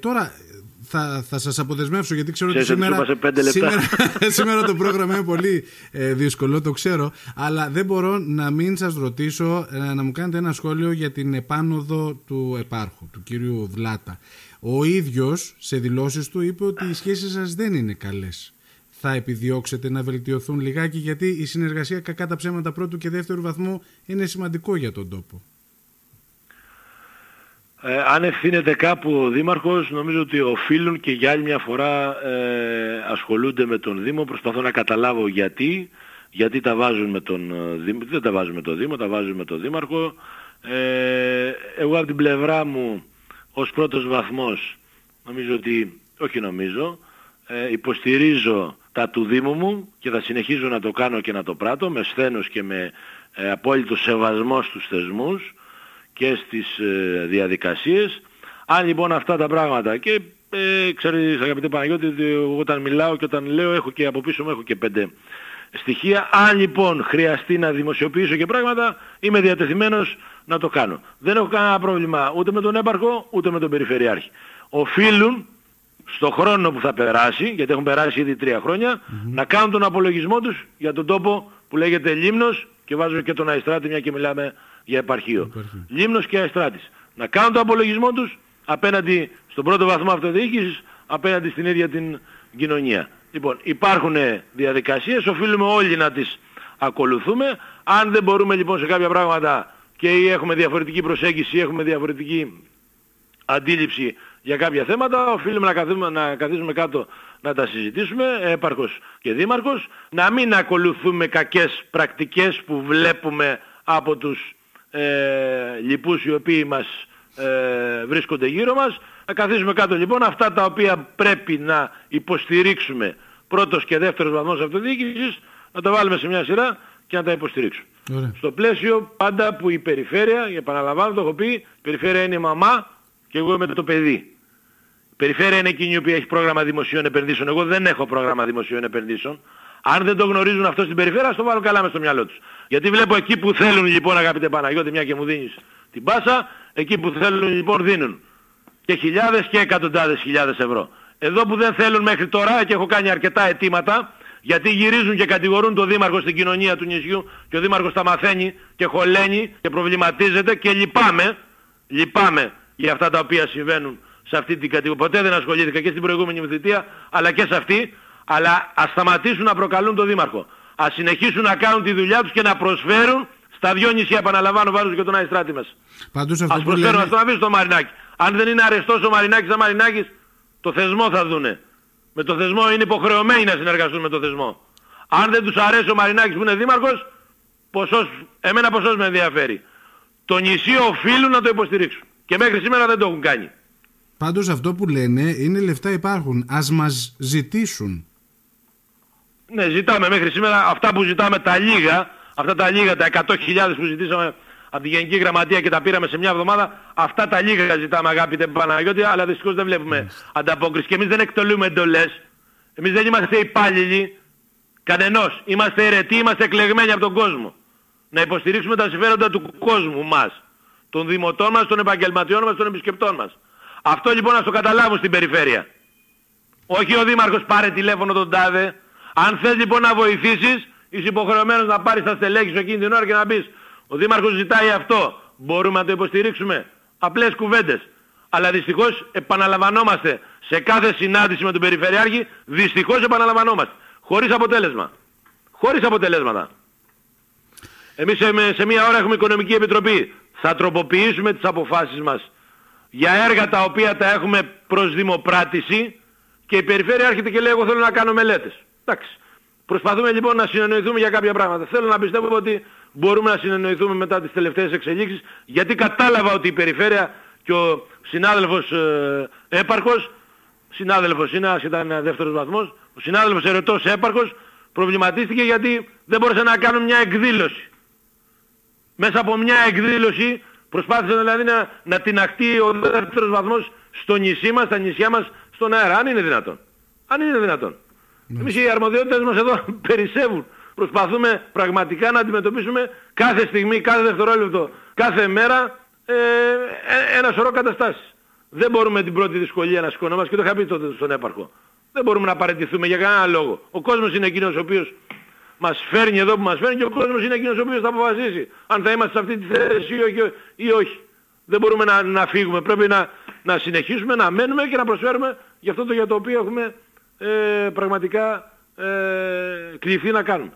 Τώρα θα σας αποδεσμεύσω, γιατί ξέρω ότι σήμερα το πρόγραμμα είναι πολύ δύσκολο, το ξέρω, αλλά δεν μπορώ να μην σας ρωτήσω να μου κάνετε ένα σχόλιο για την επάνωδο του επάρχου, του κυρίου Βλάτα. Ο ίδιος σε δηλώσεις του είπε ότι οι σχέσεις σας δεν είναι καλές. Θα επιδιώξετε να βελτιωθούν λιγάκι, γιατί η συνεργασία, κακά τα ψέματα, πρώτου και δεύτερου βαθμού είναι σημαντικό για τον τόπο. Αν ευθύνεται κάπου ο Δήμαρχος, νομίζω ότι οφείλουν και για άλλη μια φορά ασχολούνται με τον Δήμο. Προσπαθώ να καταλάβω γιατί τα βάζουν με τον Δήμο. Δεν τα βάζουν με τον Δήμο, τα βάζουν με τον Δήμαρχο. Εγώ από την πλευρά μου, ως πρώτος βαθμός, υποστηρίζω τα του Δήμου μου και θα συνεχίζω να το κάνω και να το πράττω με σθένος και με απόλυτο σεβασμό στους θεσμούς και στις διαδικασίες. Αν λοιπόν αυτά τα πράγματα, και ξέρεις αγαπητέ Παναγιώτη, ότι όταν μιλάω και όταν λέω έχω και από πίσω μου έχω και 5 στοιχεία, αν λοιπόν χρειαστεί να δημοσιοποιήσω και πράγματα, είμαι διατεθειμένος να το κάνω. Δεν έχω κανένα πρόβλημα ούτε με τον έπαρχο ούτε με τον περιφερειάρχη. Οφείλουν στο χρόνο που θα περάσει, γιατί έχουν περάσει ήδη 3 χρόνια, να κάνουν τον απολογισμό τους για τον τόπο που λέγεται Λήμνος, και βάζω και τον Αϊ Στράτη, μια και μιλάμε για επαρχείο. Λήμνος και Αϊ Στράτης. Να κάνουν τον απολογισμό τους απέναντι στον πρώτο βαθμό αυτοδιοίκησης, απέναντι στην ίδια την κοινωνία. Λοιπόν, υπάρχουν διαδικασίες, οφείλουμε όλοι να τις ακολουθούμε. Αν δεν μπορούμε λοιπόν σε κάποια πράγματα και ή έχουμε διαφορετική προσέγγιση ή έχουμε διαφορετική αντίληψη για κάποια θέματα, οφείλουμε να καθίσουμε κάτω να τα συζητήσουμε, έπαρχος και δήμαρχος, να μην ακολουθούμε κακές πρακτικές που βλέπουμε από τους λοιπούς οι οποίοι μας βρίσκονται γύρω μας. Να καθίσουμε κάτω λοιπόν αυτά τα οποία πρέπει να υποστηρίξουμε, πρώτος και δεύτερος βαθμός αυτοδιοίκησης, να τα βάλουμε σε μια σειρά και να τα υποστηρίξουμε. Ωραία. Στο πλαίσιο πάντα που η περιφέρεια, επαναλαμβάνω, το έχω πει, η περιφέρεια είναι η μαμά και εγώ είμαι το παιδί. Η περιφέρεια είναι εκείνη η οποία έχει πρόγραμμα δημοσίων επενδύσεων. Εγώ δεν έχω πρόγραμμα δημοσίων επενδύσεων. Αν δεν το γνωρίζουν αυτό στην περιφέρεια, ας το βάλουν καλά μες στο μυαλό τους. Γιατί βλέπω εκεί που θέλουν λοιπόν, αγαπητέ Παναγιώτη, μια και μου δίνεις την πάσα, εκεί που θέλουν λοιπόν δίνουν και χιλιάδες και εκατοντάδες χιλιάδες ευρώ. Εδώ που δεν θέλουν μέχρι τώρα, και έχω κάνει αρκετά αιτήματα, γιατί γυρίζουν και κατηγορούν τον Δήμαρχο στην κοινωνία του νησιού και ο Δήμαρχος τα μαθαίνει και χωλαίνει και προβληματίζεται, και λυπάμαι για αυτά τα οποία συμβαίνουν σε αυτή την κατηγορία. Ποτέ δεν ασχολήθηκα και στην προηγούμενη μου θητεία, αλλά και σε αυτή. Αλλά ας σταματήσουν να προκαλούν τον Δήμαρχο. Ας συνεχίσουν να κάνουν τη δουλειά τους και να προσφέρουν στα δυο νησιά. Επαναλαμβάνω, βάζω και τον Αϊ Στράτη μέσα. Ας προσφέρουν, ας τον αφήσουν τον Μαρινάκη. Αν δεν είναι αρεστός ο Μαρινάκης, το θεσμό θα δούνε. Με το θεσμό είναι υποχρεωμένοι να συνεργαστούν με το θεσμό. Αν δεν τους αρέσει ο Μαρινάκης που είναι δήμαρχος, εμένα ποσός με ενδιαφέρει. Το νησί οφείλουν να το υποστηρίξουν. Και μέχρι σήμερα δεν το έχουν κάνει. Πάντως αυτό που λένε είναι λεφτά υπάρχουν. Ας μας ζητήσουν. Ναι, ζητάμε μέχρι σήμερα αυτά που ζητάμε, τα λίγα, τα 100.000 που ζητήσαμε από τη Γενική Γραμματεία και τα πήραμε σε μια εβδομάδα, αυτά τα λίγα ζητάμε, αγάπητε Παναγιώτη, αλλά δυστυχώς δεν βλέπουμε ανταπόκριση. Και εμείς δεν εκτελούμε εντολές, εμείς δεν είμαστε υπάλληλοι κανενός. Είμαστε αιρετοί, είμαστε εκλεγμένοι από τον κόσμο. Να υποστηρίξουμε τα συμφέροντα του κόσμου μας, των δημοτών μας, των επαγγελματιών μας, των επισκεπτών μας. Αυτό λοιπόν ας το καταλάβουν στην περιφέρεια. Όχι ο Δήμαρχος πάρε τηλέφωνο τον τάδε. Αν θες λοιπόν να βοηθήσεις, είσαι υποχρεωμένος να πάρεις τα στελέχη σου εκείνη την ώρα και να πεις ο Δήμαρχος ζητάει αυτό, μπορούμε να το υποστηρίξουμε. Απλές κουβέντες. Αλλά δυστυχώς επαναλαμβανόμαστε σε κάθε συνάντηση με τον Περιφερειάρχη, χωρίς αποτέλεσμα. Χωρίς αποτελέσματα. Εμείς σε μία ώρα έχουμε Οικονομική Επιτροπή. Θα τροποποιήσουμε τις αποφάσεις μας για έργα τα οποία τα έχουμε προς δημοπράτηση, και η Περιφέρεια έρχεται και λέει εγώ θέλω να κάνω μελέτες. Εντάξει. Προσπαθούμε λοιπόν να συνεννοηθούμε για κάποια πράγματα. Θέλω να πιστεύω ότι μπορούμε να συνεννοηθούμε μετά τις τελευταίες εξελίξεις, γιατί κατάλαβα ότι η Περιφέρεια και ο συνάδελφος έπαρχος, συνάδελφος είναι, ας ήταν δεύτερος βαθμός, ο συνάδελφος ερωτός έπαρχος προβληματίστηκε γιατί δεν μπορούσε να κάνουν μια εκδήλωση. Μέσα από μια εκδήλωση προσπάθησε δηλαδή να τυναχτεί ο δεύτερος βαθμός στο νησί μας, στα νησιά μας, στον αέρα. Αν είναι δυνατόν. Ναι. Εμείς οι αρμοδιότητες μας εδώ περισσεύουν. Προσπαθούμε πραγματικά να αντιμετωπίσουμε κάθε στιγμή, κάθε δευτερόλεπτο, κάθε μέρα ένα σωρό καταστάσεις. Δεν μπορούμε την πρώτη δυσκολία να σηκωνόμαστε, και το είχα πει τότε στον έπαρχο. Δεν μπορούμε να παραιτηθούμε για κανένα λόγο. Ο κόσμος είναι εκείνος ο οποίος μας φέρνει εδώ που μας φέρνει, και ο κόσμος είναι εκείνος ο οποίος θα αποφασίσει αν θα είμαστε σε αυτή τη θέση ή όχι. Δεν μπορούμε να φύγουμε. Πρέπει να συνεχίσουμε, να μένουμε και να προσφέρουμε για αυτό το οποίο έχουμε πραγματικά κληθεί να κάνουμε.